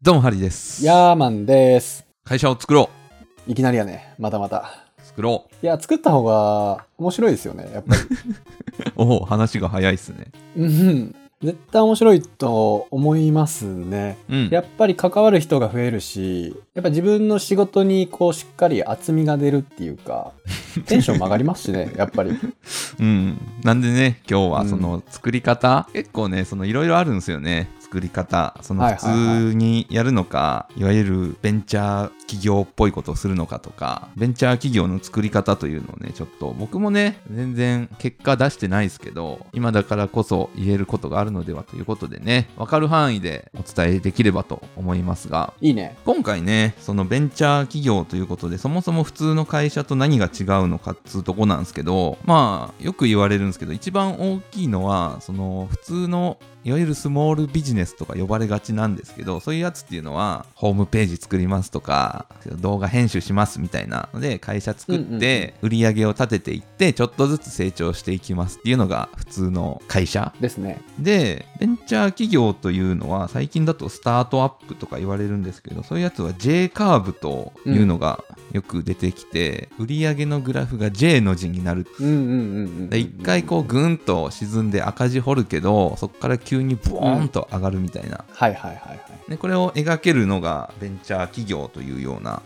どうもハリーです。ヤーマンです。会社を作ろう。いきなりやね。またまた作ろう。いや、作った方が面白いですよね、やっぱり。おお、話が早いっすね。うん、絶対面白いと思いますね、うん、やっぱり関わる人が増えるし、やっぱ自分の仕事にこうしっかり厚みが出るっていうか、テンションも上がりますしね、やっぱり。うん、なんでね、今日はその作り方、うん、結構ね、そのいろいろあるんですよね、作り方。その普通にやるのか、はいはいはい、いわゆるベンチャー企業っぽいことをするのかとか、ベンチャー企業の作り方というのをね、ちょっと僕もね、全然結果出してないですけど、今だからこそ言えることがあるのではということでね、分かる範囲でお伝えできればと思いますが、いいね。今回ね、そのベンチャー企業ということで、そもそも普通の会社と何が違うのかっつうとこなんですけど、まあよく言われるんですけど、一番大きいのはその普通のいわゆるスモールビジネスとか呼ばれがちなんですけど、そういうやつっていうのはホームページ作りますとか、動画編集しますみたいなので会社作って売り上げを立てていって、ちょっとずつ成長していきますっていうのが普通の会社ですね。で、ベンチャー企業というのは最近だとスタートアップとか言われるんですけど、そういうやつは J カーブというのがよく出てきて、売り上げのグラフが J の字になる。で、一回こうグンと沈んで赤字掘るけど、そこから急にボーンと上がるみたいな、うん、はいはいはいはい、でこれを描けるのがベンチャー企業というような、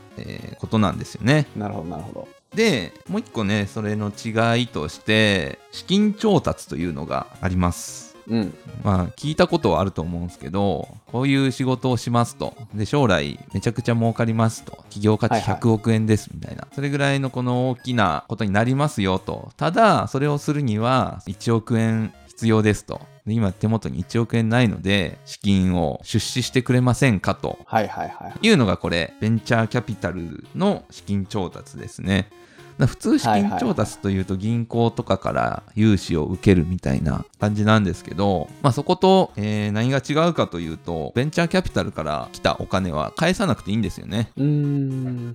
ことなんですよね。なるほどなるほど。で、もう一個ね、それの違いとして資金調達というのがあります。うん、まあ聞いたことはあると思うんですけど、こういう仕事をしますと、で将来めちゃくちゃ儲かりますと、企業価値100億円ですみたいな、はいはい、それぐらいのこの大きなことになりますよと。ただそれをするには1億円必要ですと。で、今手元に1億円ないので資金を出資してくれませんかと、はいはいはい、いうのがこれベンチャーキャピタルの資金調達ですね。普通資金調達というと銀行とかから融資を受けるみたいな感じなんですけど、まあ、そこと、何が違うかというと、ベンチャーキャピタルから来たお金は返さなくていいんですよね。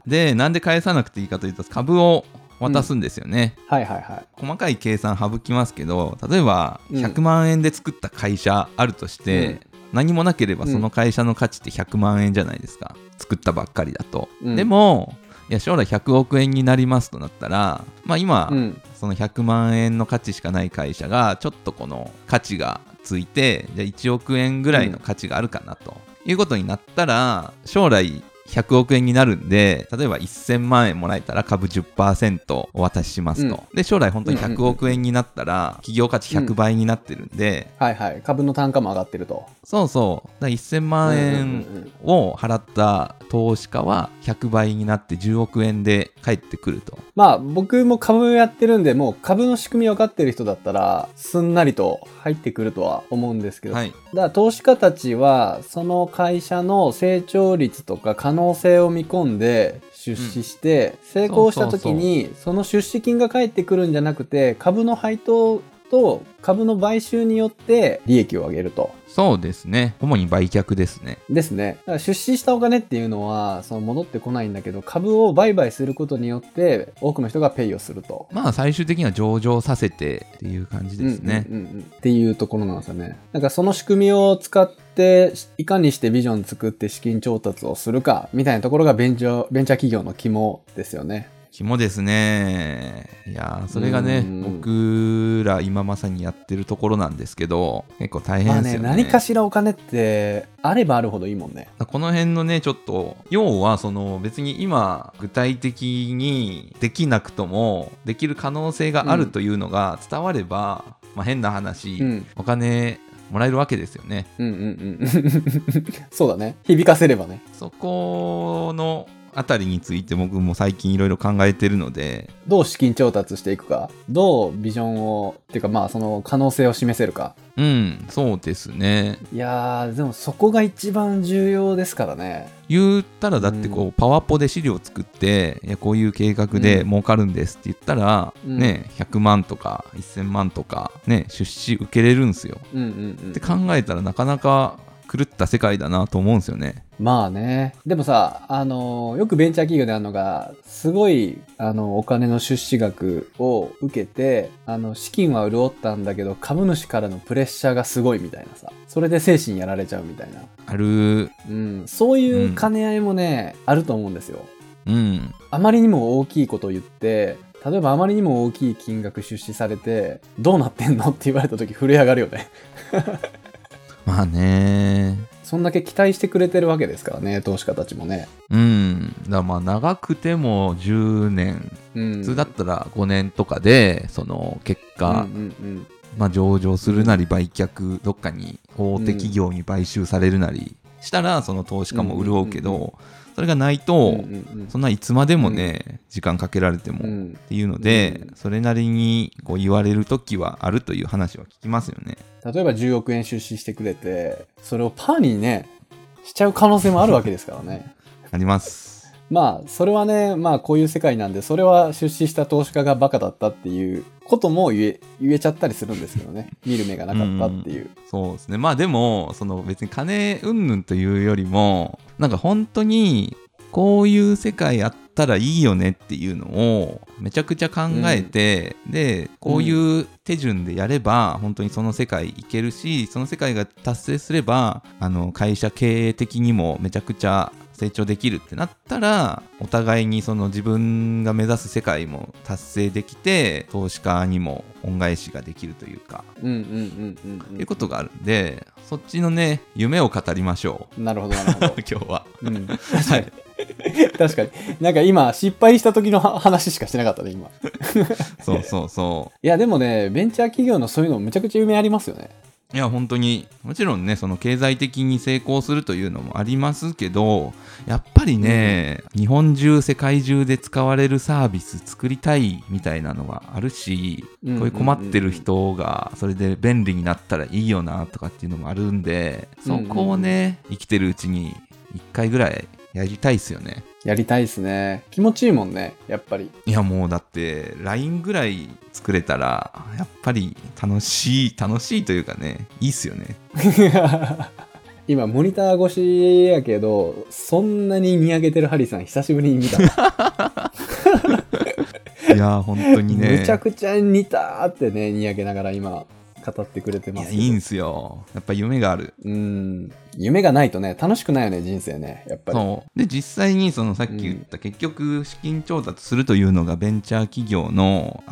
で、なんで返さなくていいかというと、株を渡すんですよね、うん、はいはいはい。細かい計算省きますけど、例えば100万円で作った会社あるとして、うん、何もなければその会社の価値って100万円じゃないですか、作ったばっかりだと、うん、でもいや将来100億円になりますとなったら、まあ今、うん、その100万円の価値しかない会社がちょっとこの価値がついて、じゃあ1億円ぐらいの価値があるかなということになったら、将来100億円になるんで、例えば1000万円もらえたら株 10% お渡ししますと、うん、で将来本当に100億円になったら企業価値100倍になってるんで、うん、はいはい、株の単価も上がってると。そうそう、だから1000万円を払った投資家は100倍になって10億円で返ってくると。まあ僕も株やってるんで、もう株の仕組み分かってる人だったらすんなりと入ってくるとは思うんですけど、はい、だから投資家たちはその会社の成長率とか可能性を見込んで出資して、うん、成功した時にその出資金が返ってくるんじゃなくて、株の配当と株の買収によって利益を上げると。そうですね、主に売却ですね。ですね。だから出資したお金っていうのはその戻ってこないんだけど、株を売買することによって多くの人がペイをすると、まあ最終的には上場させてっていう感じですね、うんうんうん、っていうところなんですよね。なんかその仕組みを使っていかにしてビジョン作って資金調達をするかみたいなところがベンチャー企業の肝ですよね。肝ですね。いや、それがね、僕ら今まさにやってるところなんですけど、結構大変ですよね。まあね、何かしらお金ってあればあるほどいいもんね。この辺のね、ちょっと要はその別に今具体的にできなくともできる可能性があるというのが伝われば、うん、まあ、変な話、うん、お金もらえるわけですよね。うんうんうん。そうだね。響かせればね。そこのあたりについて僕も最近いろいろ考えてるので、どう資金調達していくか、どうビジョンをっていうか、まあその可能性を示せるか。うん、そうですね。いやー、でもそこが一番重要ですからね。言ったらだってこう、うん、パワポで資料を作って、いやこういう計画で儲かるんですって言ったら、うん、ね、100万とか1000万とかね、出資受けれるんすよ、うんうんうん、って考えたらなかなか狂った世界だなと思うんですよね。まあね。でもさ、よくベンチャー企業であるのが、すごい、お金の出資額を受けて、資金は潤ったんだけど、株主からのプレッシャーがすごいみたいなさ。それで精神やられちゃうみたいな。ある。うん。そういう兼ね合いもね、あると思うんですよ。うん。あまりにも大きいことを言って、例えばあまりにも大きい金額出資されて、どうなってんのって言われた時震え上がるよね。まあね。そんだけ期待してくれてるわけですからね、投資家たちもね。うん。だからまあ長くても10年、うん、普通だったら5年とかで、その結果、うんうんうん、まあ上場するなり売却、どっかに大手企業に買収されるなりしたら、その投資家も潤うけど、うんうんうんうん、それがないと、うんうんうん、そんないつまでもね、うん、時間かけられても、うん、っていうので、うん、それなりにこう言われる時はあるという話は聞きますよね。例えば10億円出資してくれて、それをパーにねしちゃう可能性もあるわけですからね。あります。まあそれはね、まあこういう世界なんで、それは出資した投資家がバカだったっていうことも言えちゃったりするんですけどね。見る目がなかったっていう。そうですね。まあでもその別に金云々というよりも、なんか本当にこういう世界あったらいいよねっていうのをめちゃくちゃ考えて、うん、でこういう手順でやれば本当にその世界いけるし、その世界が達成すれば会社経営的にもめちゃくちゃ成長できるってなったら、お互いにその自分が目指す世界も達成できて、投資家にも恩返しができるというか、いうことがあるんで、そっちのね夢を語りましょう。なるほどなるほど。今日は、うん、はい。確かになんか今失敗した時の話しかしてなかったね今。そうそうそう。いやでもね、ベンチャー企業のそういうのむちゃくちゃ夢ありますよね。いや本当にもちろんね、その経済的に成功するというのもありますけど、やっぱりね、うん、日本中世界中で使われるサービス作りたいみたいなのはあるし、うんうんうんうん、こういう困ってる人がそれで便利になったらいいよなとかっていうのもあるんで、そこをね、うんうん、生きてるうちに1回ぐらいやりたいっすよね。やりたいっすね。気持ちいいもんね、やっぱり。いやもうだって LINE ぐらい作れたらやっぱり楽しいというかね、いいっすよね。今モニター越しやけど、そんなに見上げてるハリーさん久しぶりに見た。いや本当にね、めちゃくちゃ似たってね、にやけながら今語ってくれてます。いやいいんすよ、やっぱ夢がある。うん、夢がないとね楽しくないよね人生ね、やっぱり。そうで、実際にそのさっき言った、うん、結局資金調達するというのがベンチャー企業の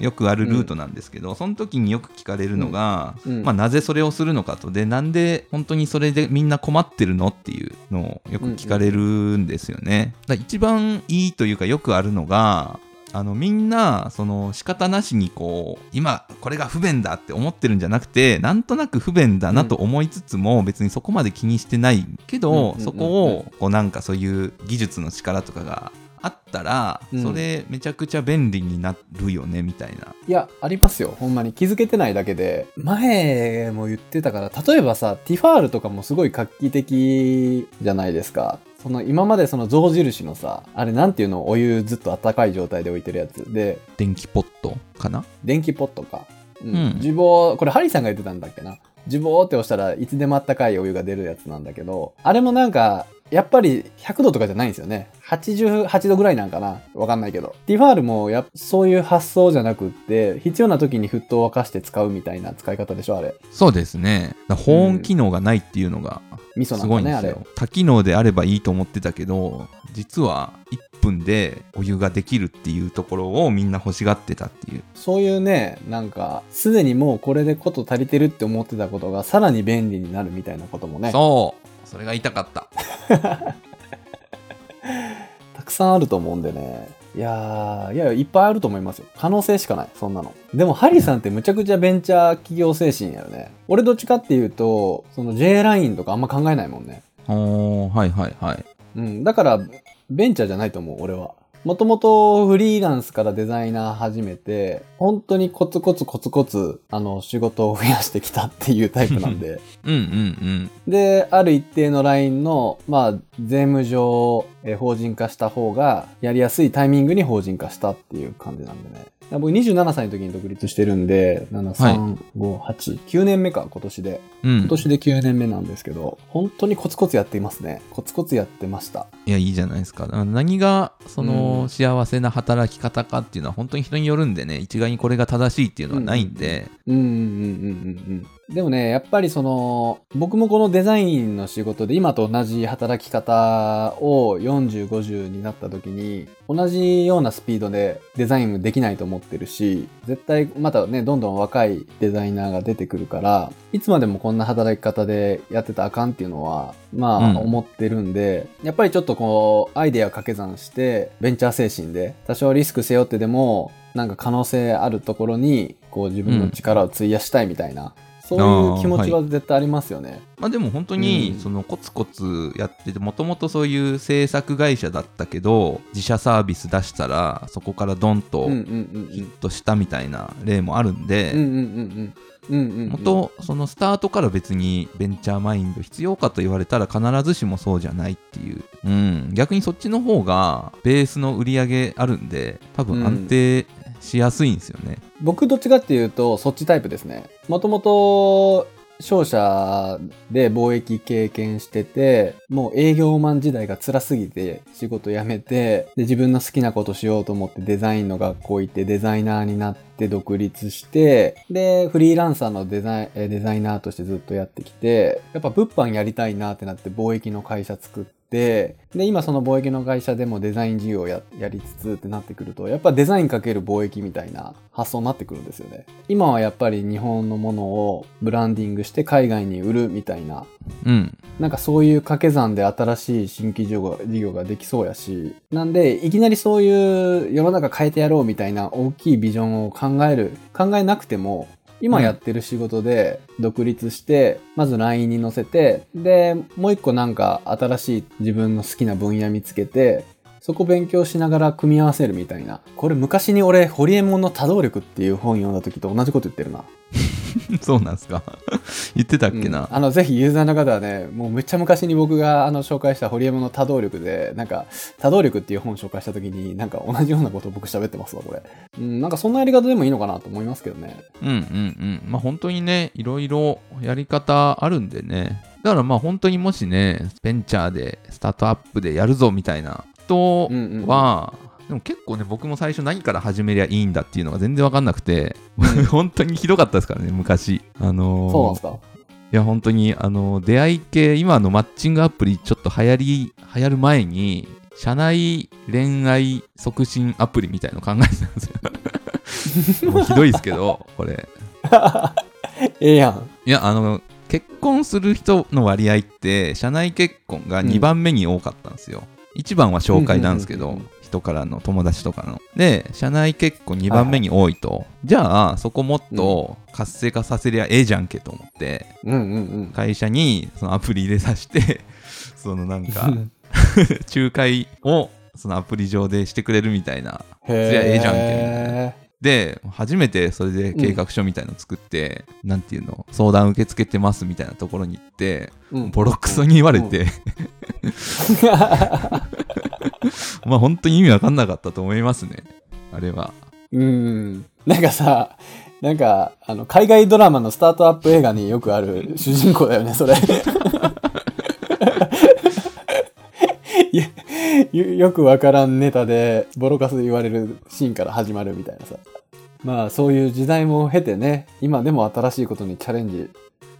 よくあるルートなんですけど、うん、その時によく聞かれるのが、うんうん、まあ、なぜそれをするのかと、でなんで本当にそれでみんな困ってるのっていうのをよく聞かれるんですよね、うんうん、だ一番いいというかよくあるのが、みんなその仕方なしにこう今これが不便だって思ってるんじゃなくて、なんとなく不便だなと思いつつも別にそこまで気にしてないけど、そこをこうなんかそういう技術の力とかがあったらそれめちゃくちゃ便利になるよねみたいな、うん、いやありますよほんまに。気づけてないだけで。前も言ってたから、例えばさティファールとかもすごい画期的じゃないですか。その今までその象印のさ、あれなんていうの、お湯ずっと温かい状態で置いてるやつで、電気ポットかな、電気ポットか、うんうん、ジュボー、これハリーさんが言ってたんだっけな、ジュボーって押したらいつでも温かいお湯が出るやつなんだけど、あれもなんかやっぱり100度とかじゃないんですよね。88度ぐらいなんかな、わかんないけど。ティファールもそういう発想じゃなくって、必要な時に沸騰を沸かして使うみたいな使い方でしょあれ。そうですね。保温機能がないっていうのがすごいんですよ、うん、ミソなんだねあれ。多機能であればいいと思ってたけど、実は1分でお湯ができるっていうところをみんな欲しがってたっていう。そういうね、なんかすでにもうこれでこと足りてるって思ってたことがさらに便利になるみたいなこともね。それが痛かった。たくさんあると思うんでね。いやいっぱいあると思いますよ。可能性しかない、そんなの。でもハリーさんってむちゃくちゃベンチャー企業精神やよね。俺どっちかっていうとその J ラインとかあんま考えないもんね。はいはいはい。うん、だからベンチャーじゃないと思う俺は。もともとフリーランスからデザイナー始めて、本当にコツコツ仕事を増やしてきたっていうタイプなんで。うんうんうん。で、ある一定のラインの、まあ、税務上法人化した方がやりやすいタイミングに法人化したっていう感じなんでね。僕27歳の時に独立してるんで、9年目か、今年で、うん。今年で9年目なんですけど、本当にコツコツやっていますね。コツコツやってました。いや、いいじゃないですか。何が、その、幸せな働き方かっていうのは本当に人によるんでね、一概にこれが正しいっていうのはないんで。でもね、やっぱりその、僕もこのデザインの仕事で今と同じ働き方を40、50になった時に、同じようなスピードでデザインもできないと思ってるし、絶対またね、どんどん若いデザイナーが出てくるから、いつまでもこんな働き方でやってたらあかんっていうのは、まあ思ってるんで、やっぱりちょっとこう、アイデアを掛け算して、ベンチャー精神で、多少リスク背負ってでも、なんか可能性あるところに、こう自分の力を費やしたいみたいな、そういう気持ちは絶対ありますよね。はい、まあ、でも本当にそのコツコツやってて、もともとそういう制作会社だったけど自社サービス出したらそこからドンとヒットしたみたいな例もあるんで、元そのスタートから別にベンチャーマインド必要かと言われたら必ずしもそうじゃないっていう、うん、逆にそっちの方がベースの売り上げあるんで多分安定しやすいんですよね。僕どっちかっていうとそっちタイプですね。もともと商社で貿易経験してて、もう営業マン時代が辛すぎて仕事辞めて、で自分の好きなことしようと思ってデザインの学校行ってデザイナーになって独立して、でフリーランサーのデザイナーとしてずっとやってきて、やっぱ物販やりたいなってなって貿易の会社作って、で今その貿易の会社でもデザイン事業を やりつつってなってくると、やっぱデザインかける貿易みたいな発想になってくるんですよね。今はやっぱり日本のものをブランディングして海外に売るみたいな、うん、なんかそういう掛け算で新しい新規事業ができそうやし、なんでいきなりそういう世の中変えてやろうみたいな大きいビジョンを考えなくても、今やってる仕事で独立して、まず LINE に載せて、で、もう一個なんか新しい自分の好きな分野見つけて、そこ勉強しながら組み合わせるみたいな。これ昔に俺、ホリエモンの多動力っていう本読んだ時と同じこと言ってるな。そうなんですか。言ってたっけな、うん、ぜひユーザーの方はね、もうめっちゃ昔に僕が紹介したホリエモンの多動力で、なんか多動力っていう本紹介した時になんか同じようなことを僕喋ってますわこれ、うん、なんかそんなやり方でもいいのかなと思いますけどね。うんうんうん。まあ本当にね、いろいろやり方あるんでね。だからまあ本当にもしね、ベンチャーでスタートアップでやるぞみたいな人は、うんうんうん、でも結構ね、僕も最初何から始めりゃいいんだっていうのが全然分かんなくて、本当にひどかったですからね、昔。そうなんですか。いや、本当に、出会い系、今のマッチングアプリ、ちょっと流行る前に、社内恋愛促進アプリみたいの考えてたんですよ。もうひどいですけど、これ。ええやん。いや、結婚する人の割合って、社内結婚が2番目に多かったんですよ。うん、1番は紹介なんですけど、人からの、友達とかので社内結構2番目に多いと、はい、じゃあそこもっと活性化させりゃええじゃんけと思って、会社にそのアプリ入れさせて、そのなんか仲介をそのアプリ上でしてくれるみたいな、そりゃええじゃんけみたいな。で初めてそれで計画書みたいの作って、なんていうの、相談受け付けてますみたいなところに行って、ボロクソに言われて、まあ本当に意味わかんなかったと思いますね、あれは。なんかさ、海外ドラマのスタートアップ映画によくある主人公だよね、それ。よくわからんネタでボロカス言われるシーンから始まるみたいなさ。まあそういう時代も経てね、今でも新しいことにチャレンジしようと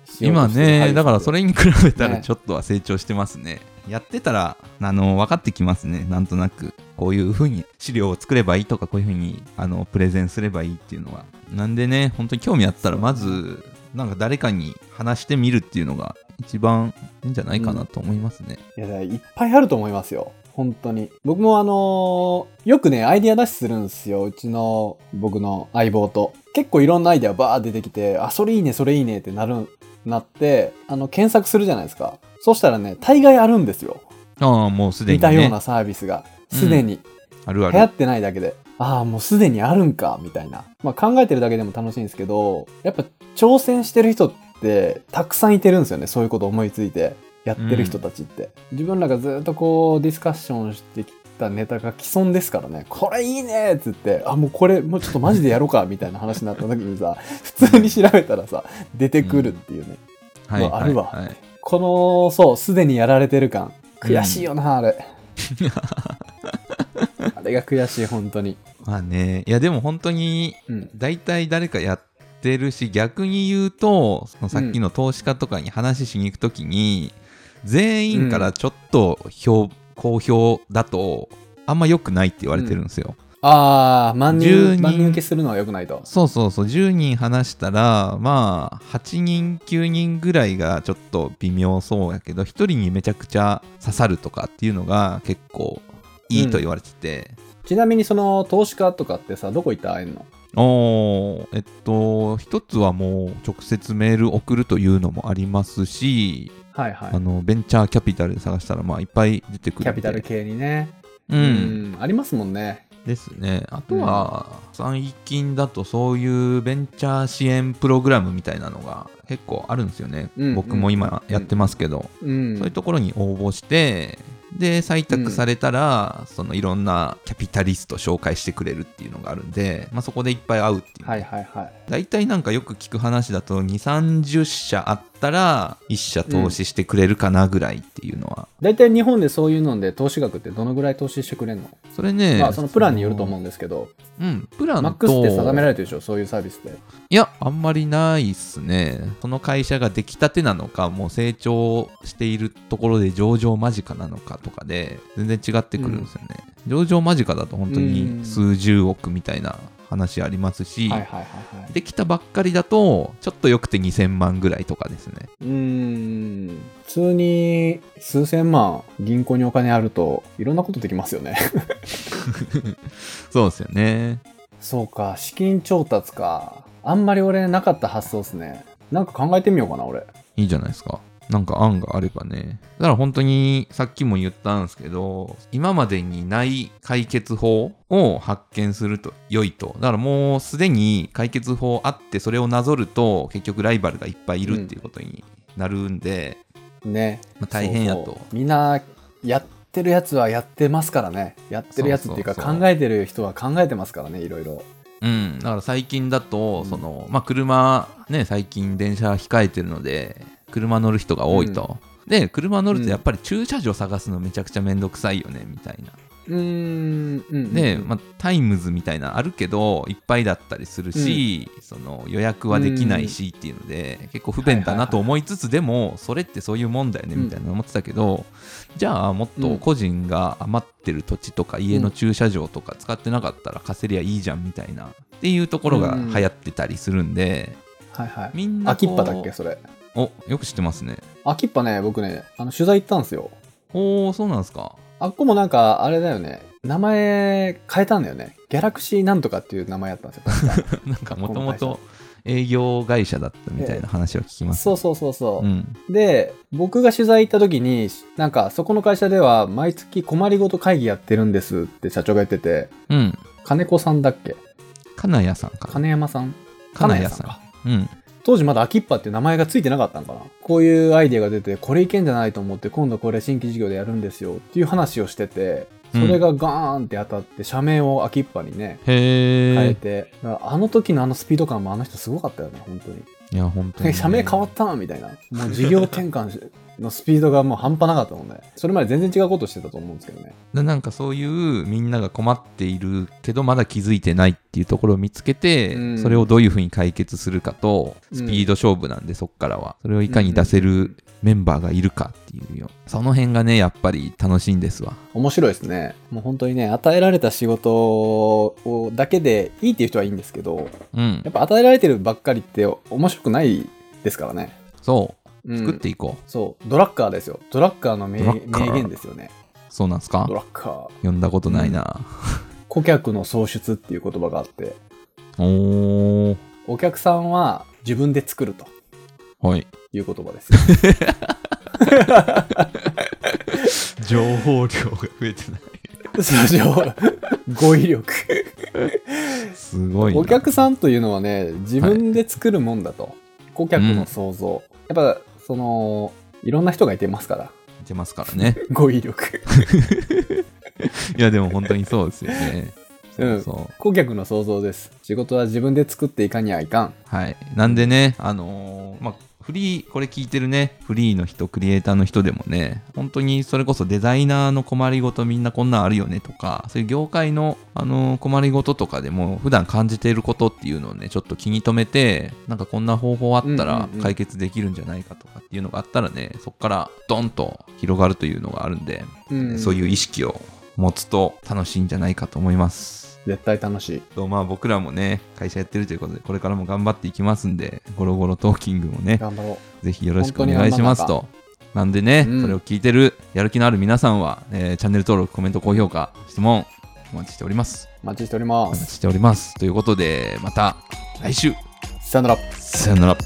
してる。今ね、だからそれに比べたらちょっとは成長してますね。やってたら分かってきますね、なんとなく。こういう風に資料を作ればいいとか、こういう風にプレゼンすればいいっていうのは。なんでね、本当に興味あったらまずなんか誰かに話してみるっていうのが一番いいんじゃないかなと思いますね。いや、いっぱいあると思いますよ、本当に。僕もよくね、アイディア出しするんですよ、うちの僕の相棒と。結構いろんなアイディアバーって出てきて、あ、それいいね、それいいねってなって検索するじゃないですか。そしたらね、大概あるんですよ。ああ、もうすでに、ね、似たようなサービスがすでに、あるある、流行ってないだけで、ああもうすでにあるんかみたいな。まあ考えてるだけでも楽しいんですけど、やっぱ挑戦してる人ってたくさんいてるんですよね、そういうこと思いついてやってる人たちって。自分らがずっとこうディスカッションしてきったネタが既存ですからね、これいいねっつって、あ、もうこれもうちょっとマジでやろうかみたいな話になった時にさ普通に調べたらさ出てくるっていうね、うん、はい、あるわ、はいはい、このそうすでにやられてる感悔しいよな、うん、あれあれが悔しい本当に。まあね、いやでも本当に大体誰かやってるし、逆に言うとそのさっきの投資家とかに話しに行くときに、うん、全員からちょっと好評だとあんま良くないって言われてるんですよ、うん、ああ、万人受けするのは良くないと。そうそうそう、10人話したらまあ8人9人ぐらいがちょっと微妙そうやけど、1人にめちゃくちゃ刺さるとかっていうのが結構いいと言われてて、うん、ちなみにその投資家とかってさ、どこ行ったら会えるの？一つはもう直接メール送るというのもありますし、はいはい、あのベンチャーキャピタルで探したらまあいっぱい出てくる。キャピタル系にね、うん、うん、ありますもんね。ですね。あとは最近だとそういうベンチャー支援プログラムみたいなのが結構あるんですよね、うん、僕も今やってますけど、うん、そういうところに応募して、で採択されたら、うん、そのいろんなキャピタリスト紹介してくれるっていうのがあるんで、まあ、そこでいっぱい会うっていう、はいはいはい、大体なんかよく聞く話だと 2,30 社あったら1社投資してくれるかなぐらいっていうのは、うん、大体日本でそういうので投資額ってどのぐらい投資してくれるの？それね、まあ、そのプランによると思うんですけど、うん、プランとマックスって定められてるでしょ、そういうサービスって。いや、あんまりないっすね。その会社が出来たてなのか、もう成長しているところで上場間近なのかとかで全然違ってくるんですよね、うん、上場間近だと本当に数十億みたいな話ありますし、はいはいはいはい、できたばっかりだとちょっとよくて2000万ぐらいとかですね。普通に数千万銀行にお金あるといろんなことできますよねそうですよね。そうか、資金調達か。あんまり俺なかった発想ですね。なんか考えてみようかな。俺いいじゃないですか、なんか案があればね。だから本当にさっきも言ったんですけど、今までにない解決法を発見すると良いと。だからもうすでに解決法あって、それをなぞると結局ライバルがいっぱいいるっていうことになるんで、うん、ね、まあ、大変やと。そうそう、みんなやってるやつはやってますからね。やってるやつっていうか、そうそうそう、考えてる人は考えてますからね、いろいろ。うん、だから最近だと、その、まあ、車ね、最近電車控えてるので車乗る人が多いと、うん、で車乗るとやっぱり駐車場探すのめちゃくちゃめんどくさいよねみたいな、で、まあ、タイムズみたいなあるけどいっぱいだったりするし、うん、その予約はできないしっていうので、うん、結構不便だなと思いつつ、でもそれってそういうもんだよねみたいな思ってたけど、うん、じゃあもっと個人が余ってる土地とか家の駐車場とか使ってなかったら貸せりゃいいじゃんみたいなっていうところが流行ってたりするんで、うん、はいはい、みんなこう、秋っぱだっけそれ。お、よく知ってますね。秋っぱね、僕ね、取材行ったんですよ。おー、そうなんですか。あっこもなんかあれだよね、名前変えたんだよね。ギャラクシーなんとかっていう名前だったんですよなんかもともと営業会社だったみたいな話を聞きます、ね、そうそうそうそう、うん、で僕が取材行った時になんかそこの会社では毎月困りごと会議やってるんですって社長が言ってて、うん、金子さんだっけ、金谷さんか、金山さん、金谷さんか、うん、当時まだ秋っぱって名前がついてなかったのかな。こういうアイデアが出て、これいけんじゃないと思って、今度これ新規事業でやるんですよっていう話をしてて、それがガーンって当たって社名を秋っぱにね、うん、変えて、あの時のあのスピード感もあの人すごかったよね、本当に。いや本当に、ね、社名変わったみたいな、もう事業転換のスピードがもう半端なかったもんね。それまで全然違うことしてたと思うんですけどね。なんかそういうみんなが困っているけどまだ気づいてないっていうところを見つけて、うん、それをどういうふうに解決するかと、スピード勝負なんで、うん、そっからはそれをいかに出せるメンバーがいるかっていうよ、その辺がねやっぱり楽しいんですわ。面白いですね。もう本当にね、与えられた仕事をだけでいいっていう人はいいんですけど、うん、やっぱ与えられてるばっかりって面白くないですからね。そう、うん、作っていこう。そう、ドラッカーですよ。ドラッカーの名言ですよね。そうなんですか。ドラッカー読んだことないな、うん、顧客の創出っていう言葉があって、お客さんは自分で作ると、はい、いう言葉です情報量が増えてない語彙力すごいな。お客さんというのはね、自分で作るもんだと、はい、顧客の想像、うん、やっぱそのいろんな人がいてますからね語彙力いやでも本当にそうですよね。うん、そう顧客の想像です。仕事は自分で作っていかにはいかん。はい、なんでね、まあフリー、これ聞いてるねフリーの人、クリエイターの人でもね、本当にそれこそデザイナーの困りごとみんなこんなんあるよねとか、そういう業界の、困りごととかでも普段感じていることっていうのをねちょっと気に留めて、なんかこんな方法あったら解決できるんじゃないかとかっていうのがあったらね、そこからドンと広がるというのがあるんで、そういう意識を持つと楽しいんじゃないかと思います。絶対楽しいと、まあ、僕らもね会社やってるということでこれからも頑張っていきますんで、ゴロゴロトーキングもね頑張ろう、ぜひよろしくお願いしますと。なんでね、それを聞いてるやる気のある皆さんは、チャンネル登録、コメント、高評価、質問お待ちしております。お待ちしておりますということで、また来週、さよなら。